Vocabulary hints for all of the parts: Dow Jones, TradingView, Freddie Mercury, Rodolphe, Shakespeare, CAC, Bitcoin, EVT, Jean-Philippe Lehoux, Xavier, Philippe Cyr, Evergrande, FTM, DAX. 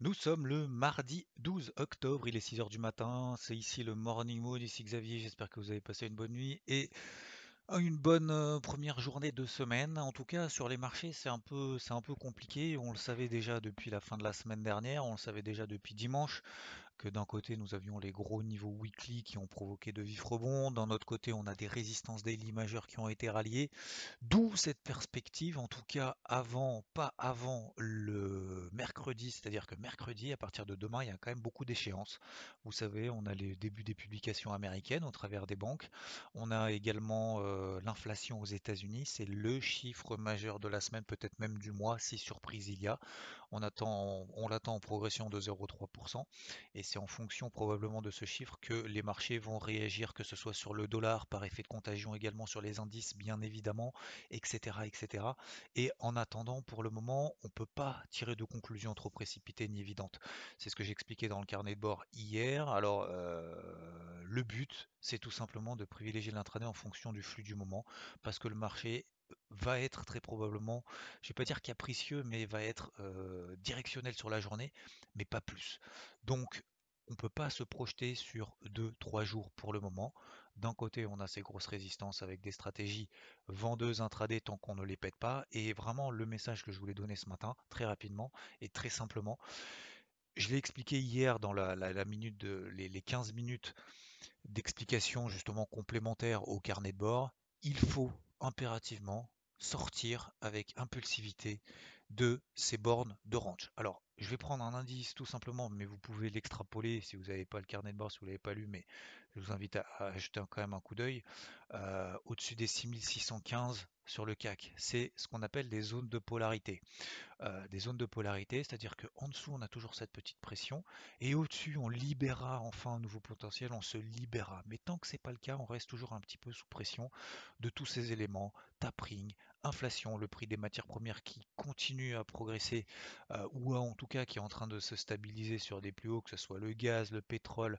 Nous sommes le mardi 12 octobre, il est 6h du matin, c'est ici le Morning Mood, ici Xavier, j'espère que vous avez passé une bonne nuit et une bonne première journée de semaine. En tout cas, sur les marchés, c'est un peu compliqué, on le savait déjà depuis la fin de la semaine dernière, on le savait déjà depuis dimanche, que d'un côté nous avions les gros niveaux weekly qui ont provoqué de vifs rebonds, d'un autre côté on a des résistances daily majeures qui ont été ralliées, d'où cette perspective, en tout cas pas avant le mercredi, c'est-à-dire que mercredi à partir de demain il y a quand même beaucoup d'échéances. Vous savez, on a les débuts des publications américaines au travers des banques, on a également l'inflation aux États-Unis, c'est le chiffre majeur de la semaine, peut-être même du mois, si surprise il y a. On l'attend en progression de 0,3%, et c'est en fonction probablement de ce chiffre que les marchés vont réagir, que ce soit sur le dollar, par effet de contagion également sur les indices, bien évidemment, etc., etc. Et en attendant, pour le moment, on ne peut pas tirer de conclusions trop précipitées ni évidentes. C'est ce que j'expliquais dans le carnet de bord hier. Alors, le but, c'est tout simplement de privilégier l'intraday en fonction du flux du moment, parce que le marché va être très probablement, je ne vais pas dire capricieux, mais va être directionnel sur la journée, mais pas plus. Donc, on ne peut pas se projeter sur 2-3 jours pour le moment. D'un côté, on a ces grosses résistances avec des stratégies vendeuses intraday tant qu'on ne les pète pas. Et vraiment, le message que je voulais donner ce matin, très rapidement et très simplement, je l'ai expliqué hier dans la minute de, les 15 minutes d'explication justement complémentaire au carnet de bord. Il faut impérativement sortir avec impulsivité de ces bornes de range. Alors, je vais prendre un indice tout simplement, mais vous pouvez l'extrapoler si vous n'avez pas le carnet de bord, si vous ne l'avez pas lu, mais je vous invite à jeter quand même un coup d'œil. Au-dessus des 6615 sur le CAC, c'est ce qu'on appelle des zones de polarité. C'est-à-dire qu'en dessous, on a toujours cette petite pression, et au-dessus, on libérera enfin un nouveau potentiel, on se libérera. Mais tant que ce n'est pas le cas, on reste toujours un petit peu sous pression de tous ces éléments, tapering, inflation, le prix des matières premières qui continue à progresser, ou en tout cas qui est en train de se stabiliser sur des plus hauts, que ce soit le gaz, le pétrole,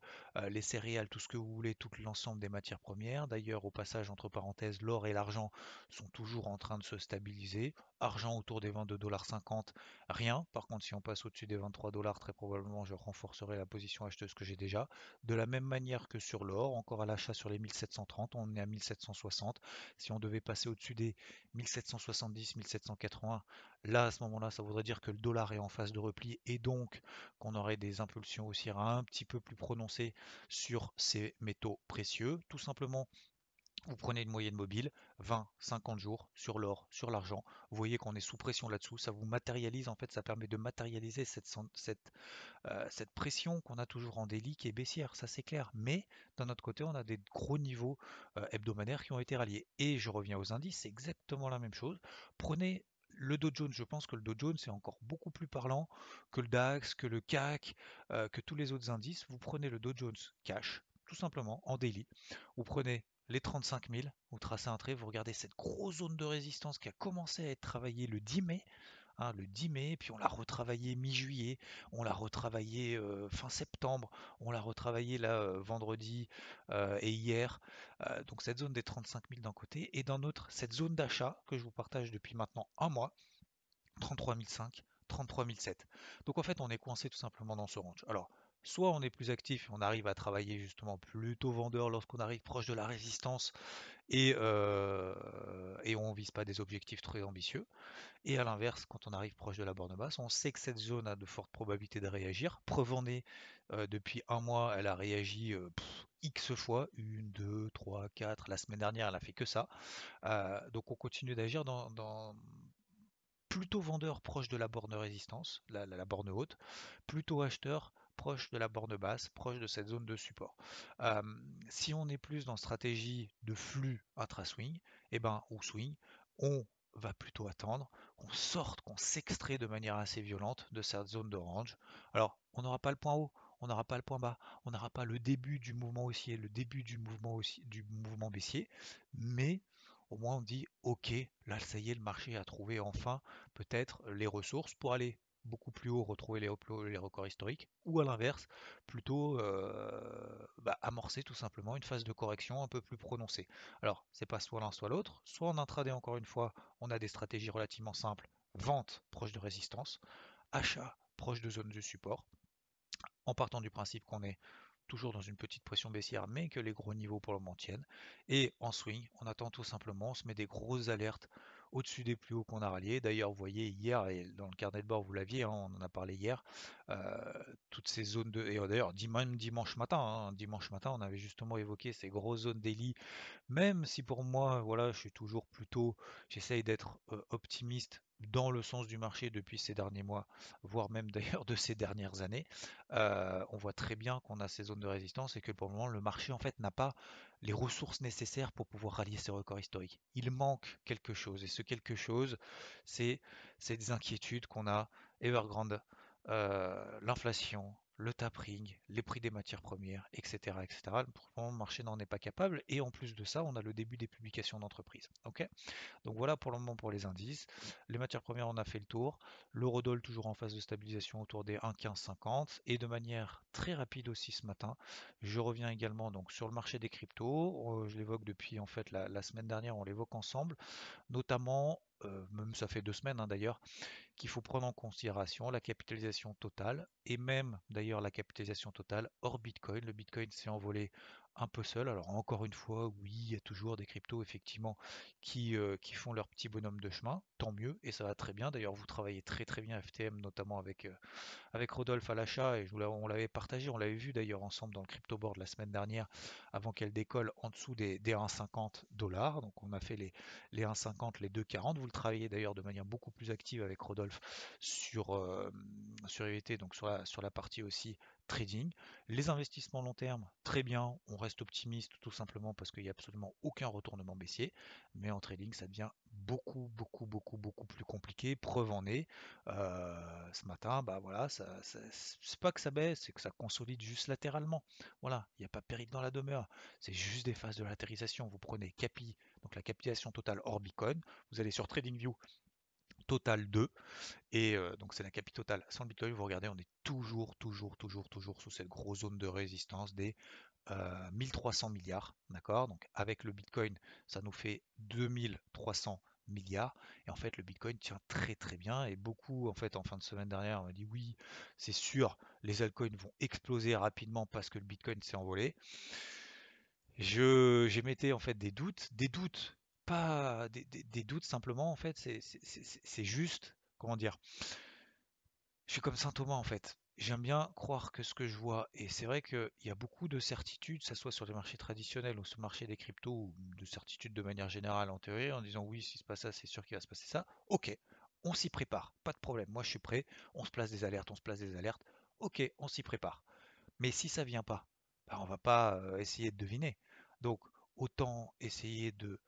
les céréales, tout ce que vous voulez, tout l'ensemble des matières premières. D'ailleurs, au passage, entre parenthèses, l'or et l'argent sont toujours en train de se stabiliser. Argent autour des 22,50$, rien. Par contre, si on passe au-dessus des 23$, très probablement, je renforcerai la position acheteuse que j'ai déjà. De la même manière que sur l'or, encore à l'achat sur les 1730, on est à 1760. Si on devait passer au-dessus des 1770, 1780, là, à ce moment-là, ça voudrait dire que le dollar est en phase de repli et donc qu'on aurait des impulsions haussières un petit peu plus prononcées sur ces métaux précieux. Tout simplement, vous prenez une moyenne mobile, 20, 50 jours sur l'or, sur l'argent. Vous voyez qu'on est sous pression là-dessous. Ça vous matérialise, en fait, ça permet de matérialiser cette pression qu'on a toujours en daily qui est baissière, ça c'est clair. Mais d'un autre côté, on a des gros niveaux hebdomadaires qui ont été ralliés. Et je reviens aux indices, c'est exactement la même chose. Prenez le Dow Jones, je pense que le Dow Jones est encore beaucoup plus parlant que le DAX, que le CAC, que tous les autres indices. Vous prenez le Dow Jones cash, tout simplement, en daily. Vous prenez les 35 000, vous tracez un trait, vous regardez cette grosse zone de résistance qui a commencé à être travaillée le 10 mai. Le 10 mai, puis on l'a retravaillé mi-juillet, on l'a retravaillé fin septembre, on l'a retravaillé là vendredi et hier. Donc cette zone des 35 000 d'un côté, et d'un autre, cette zone d'achat que je vous partage depuis maintenant un mois, 33 500, 33 700. Donc en fait, on est coincé tout simplement dans ce range. Alors, soit on est plus actif et on arrive à travailler justement plutôt vendeur lorsqu'on arrive proche de la résistance et on ne vise pas des objectifs très ambitieux. Et à l'inverse, quand on arrive proche de la borne basse, on sait que cette zone a de fortes probabilités de réagir. Preuve en est, depuis un mois, elle a réagi X fois, 1, 2, 3, 4. La semaine dernière, elle n'a fait que ça. Donc on continue d'agir dans plutôt vendeur proche de la borne résistance, la borne haute, plutôt acheteur proche de la borne basse, proche de cette zone de support. Si on est plus dans stratégie de flux intra-swing, ou swing, on va plutôt attendre, qu'on sorte, qu'on s'extrait de manière assez violente de cette zone de range. Alors, on n'aura pas le point haut, on n'aura pas le point bas, on n'aura pas le début du mouvement haussier, le début du mouvement baissier, mais au moins on dit ok, là ça y est, le marché a trouvé enfin peut-être les ressources pour aller beaucoup plus haut, retrouver les records historiques, ou à l'inverse, plutôt amorcer tout simplement une phase de correction un peu plus prononcée. Alors, c'est pas soit l'un soit l'autre, soit en intraday encore une fois, on a des stratégies relativement simples, vente proche de résistance, achat proche de zone de support, en partant du principe qu'on est toujours dans une petite pression baissière, mais que les gros niveaux pour le moment tiennent, et en swing, on attend tout simplement, on se met des grosses alertes au-dessus des plus hauts qu'on a ralliés. D'ailleurs, vous voyez hier, et dans le carnet de bord, vous l'aviez, hein, on en a parlé hier, toutes ces zones de... Et d'ailleurs, même dimanche matin, on avait justement évoqué ces grosses zones daily, même si pour moi, voilà, je suis toujours plutôt... J'essaye d'être optimiste dans le sens du marché depuis ces derniers mois, voire même d'ailleurs de ces dernières années. On voit très bien qu'on a ces zones de résistance et que pour le moment, le marché, en fait, n'a pas les ressources nécessaires pour pouvoir rallier ces records historiques. Il manque quelque chose, et ce quelque chose, c'est des inquiétudes qu'on a, Evergrande, l'inflation, le tapering, les prix des matières premières, etc. etc. Pour le moment, le marché n'en est pas capable, et en plus de ça, on a le début des publications d'entreprises. Okay, donc voilà pour le moment pour les indices. Les matières premières, on a fait le tour. L'eurodoll toujours en phase de stabilisation autour des 1,1550, et de manière très rapide aussi ce matin, je reviens également donc sur le marché des cryptos. Je l'évoque depuis en fait la semaine dernière, on l'évoque ensemble, notamment même ça fait 2 semaines hein, d'ailleurs, qu'il faut prendre en considération la capitalisation totale, et même d'ailleurs la capitalisation totale hors Bitcoin. Le Bitcoin s'est envolé un peu seul. Alors encore une fois, oui, il y a toujours des cryptos effectivement qui font leur petit bonhomme de chemin, tant mieux, et ça va très bien. D'ailleurs, vous travaillez très très bien FTM, notamment avec Rodolphe à l'achat, et on l'avait partagé, on l'avait vu d'ailleurs ensemble dans le crypto board la semaine dernière, avant qu'elle décolle en dessous des 1,50$. Donc on a fait les 1,50, les 2,40. Vous le travaillez d'ailleurs de manière beaucoup plus active avec Rodolphe sur EVT, donc sur la partie aussi trading. Les investissements long terme, très bien, on reste optimiste tout simplement parce qu'il n'y a absolument aucun retournement baissier, mais en trading ça devient beaucoup plus compliqué. Preuve en est, ce matin, bah voilà, c'est pas que ça baisse, c'est que ça consolide juste latéralement. Voilà, il n'y a pas péril dans la demeure, c'est juste des phases de latérisation. Vous prenez capi, donc la capitalisation totale hors Bitcoin, vous allez sur TradingView, total 2, et donc c'est la capi totale sans le Bitcoin. Vous regardez, on est toujours sous cette grosse zone de résistance des 1 300 milliards, d'accord. Donc avec le Bitcoin, ça nous fait 2 300 milliards, et en fait le Bitcoin tient très très bien, et beaucoup en fait en fin de semaine dernière on m'a dit oui, c'est sûr, les altcoins vont exploser rapidement parce que le Bitcoin s'est envolé. J'émettais en fait des doutes, pas des doutes, simplement en fait c'est juste, comment dire, je suis comme Saint Thomas en fait, j'aime bien croire que ce que je vois, et c'est vrai qu'il y a beaucoup de certitudes, ça soit sur les marchés traditionnels ou sur le marché des cryptos, ou de certitudes de manière générale en théorie, en disant oui, si se passe ça, c'est sûr qu'il va se passer ça, ok, on s'y prépare, pas de problème, moi je suis prêt, on se place des alertes, ok, on s'y prépare. Mais si ça vient pas, ben, on va pas essayer de deviner, donc autant essayer de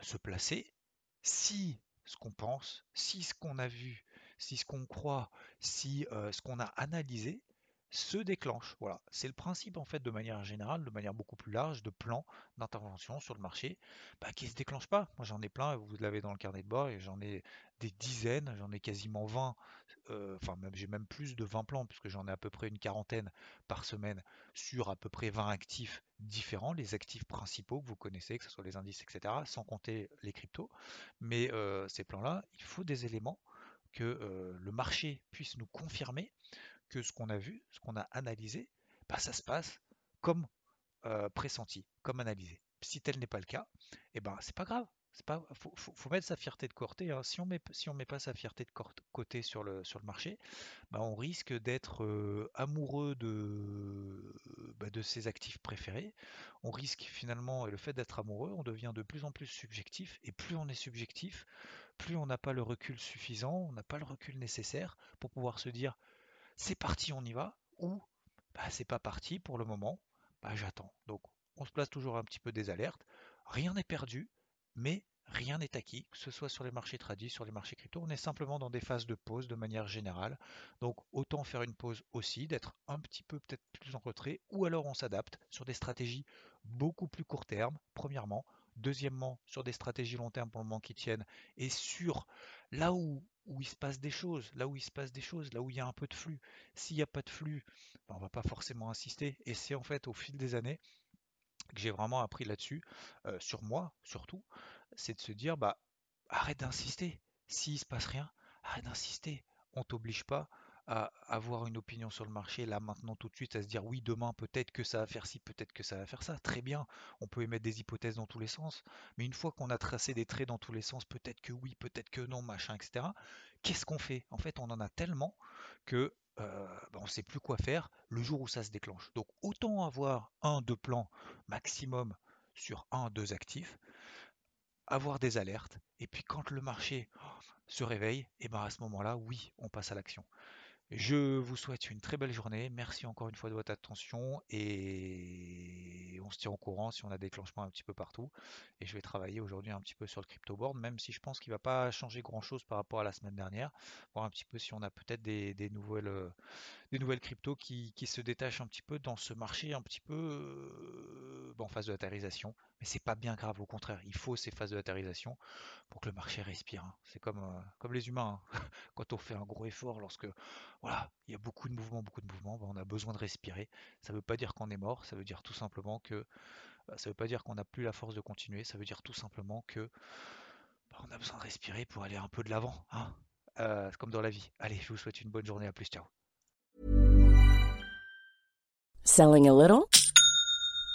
se placer, si ce qu'on pense, si ce qu'on a vu, si ce qu'on croit, si ce qu'on a analysé se déclenche. Voilà, c'est le principe en fait de manière générale, de manière beaucoup plus large, de plan d'intervention sur le marché, bah, qui ne se déclenche pas. Moi j'en ai plein, vous l'avez dans le carnet de bord, et j'en ai des dizaines, j'en ai quasiment 20, enfin même, j'ai même plus de 20 plans, puisque j'en ai à peu près une quarantaine par semaine sur à peu près 20 actifs différents, les actifs principaux que vous connaissez, que ce soit les indices, etc., sans compter les cryptos. Mais ces plans-là, il faut des éléments que le marché puisse nous confirmer que ce qu'on a vu, ce qu'on a analysé, bah, ça se passe comme pressenti, comme analysé. Si tel n'est pas le cas, eh ben, c'est pas grave. Faut mettre sa fierté de côté. Hein. Si on met pas sa fierté de côté sur le marché, bah, on risque d'être amoureux de ses actifs préférés. On risque finalement, et le fait d'être amoureux, on devient de plus en plus subjectif. Et plus on est subjectif, plus on n'a pas le recul suffisant, on n'a pas le recul nécessaire pour pouvoir se dire c'est parti, on y va, ou bah, c'est pas parti pour le moment, bah, j'attends. Donc on se place toujours un petit peu des alertes, rien n'est perdu, mais rien n'est acquis, que ce soit sur les marchés tradis, sur les marchés crypto, on est simplement dans des phases de pause de manière générale. Donc autant faire une pause aussi, d'être un petit peu peut-être plus en retrait, ou alors on s'adapte sur des stratégies beaucoup plus court terme, premièrement. Deuxièmement, sur des stratégies long terme pour le moment qui tiennent, et sur là où il se passe des choses, là où il y a un peu de flux. S'il n'y a pas de flux, on ne va pas forcément insister. Et c'est en fait au fil des années que j'ai vraiment appris là-dessus, sur moi surtout, c'est de se dire arrête d'insister. S'il ne se passe rien, arrête d'insister. On ne t'oblige pas à avoir une opinion sur le marché là maintenant tout de suite, à se dire oui demain peut-être que ça va faire ci, peut-être que ça va faire ça. Très bien, on peut émettre des hypothèses dans tous les sens, mais une fois qu'on a tracé des traits dans tous les sens, peut-être que oui, peut-être que non, machin, etc. Qu'est-ce qu'on fait? En fait, on en a tellement que on ne sait plus quoi faire le jour où ça se déclenche. Donc autant avoir 1-2 plans maximum sur 1-2 actifs, avoir des alertes, et puis quand le marché se réveille, à ce moment-là, oui, on passe à l'action. Je vous souhaite une très belle journée, merci encore une fois de votre attention et on se tient au courant si on a des déclenchements un petit peu partout. Et je vais travailler aujourd'hui un petit peu sur le crypto board, même si je pense qu'il ne va pas changer grand chose par rapport à la semaine dernière. Voir un petit peu si on a peut-être des nouvelles cryptos qui se détachent un petit peu dans ce marché un petit peu en phase de latérisation. Mais c'est pas bien grave, au contraire, il faut ces phases de latérisation pour que le marché respire. C'est comme les humains, quand on fait un gros effort lorsque... Voilà, il y a beaucoup de mouvements, on a besoin de respirer. Ça ne veut pas dire qu'on est mort, ça veut dire tout simplement que ça ne veut pas dire qu'on n'a plus la force de continuer, ça veut dire tout simplement que on a besoin de respirer pour aller un peu de l'avant, comme dans la vie. Allez, je vous souhaite une bonne journée, à plus, ciao. Selling a little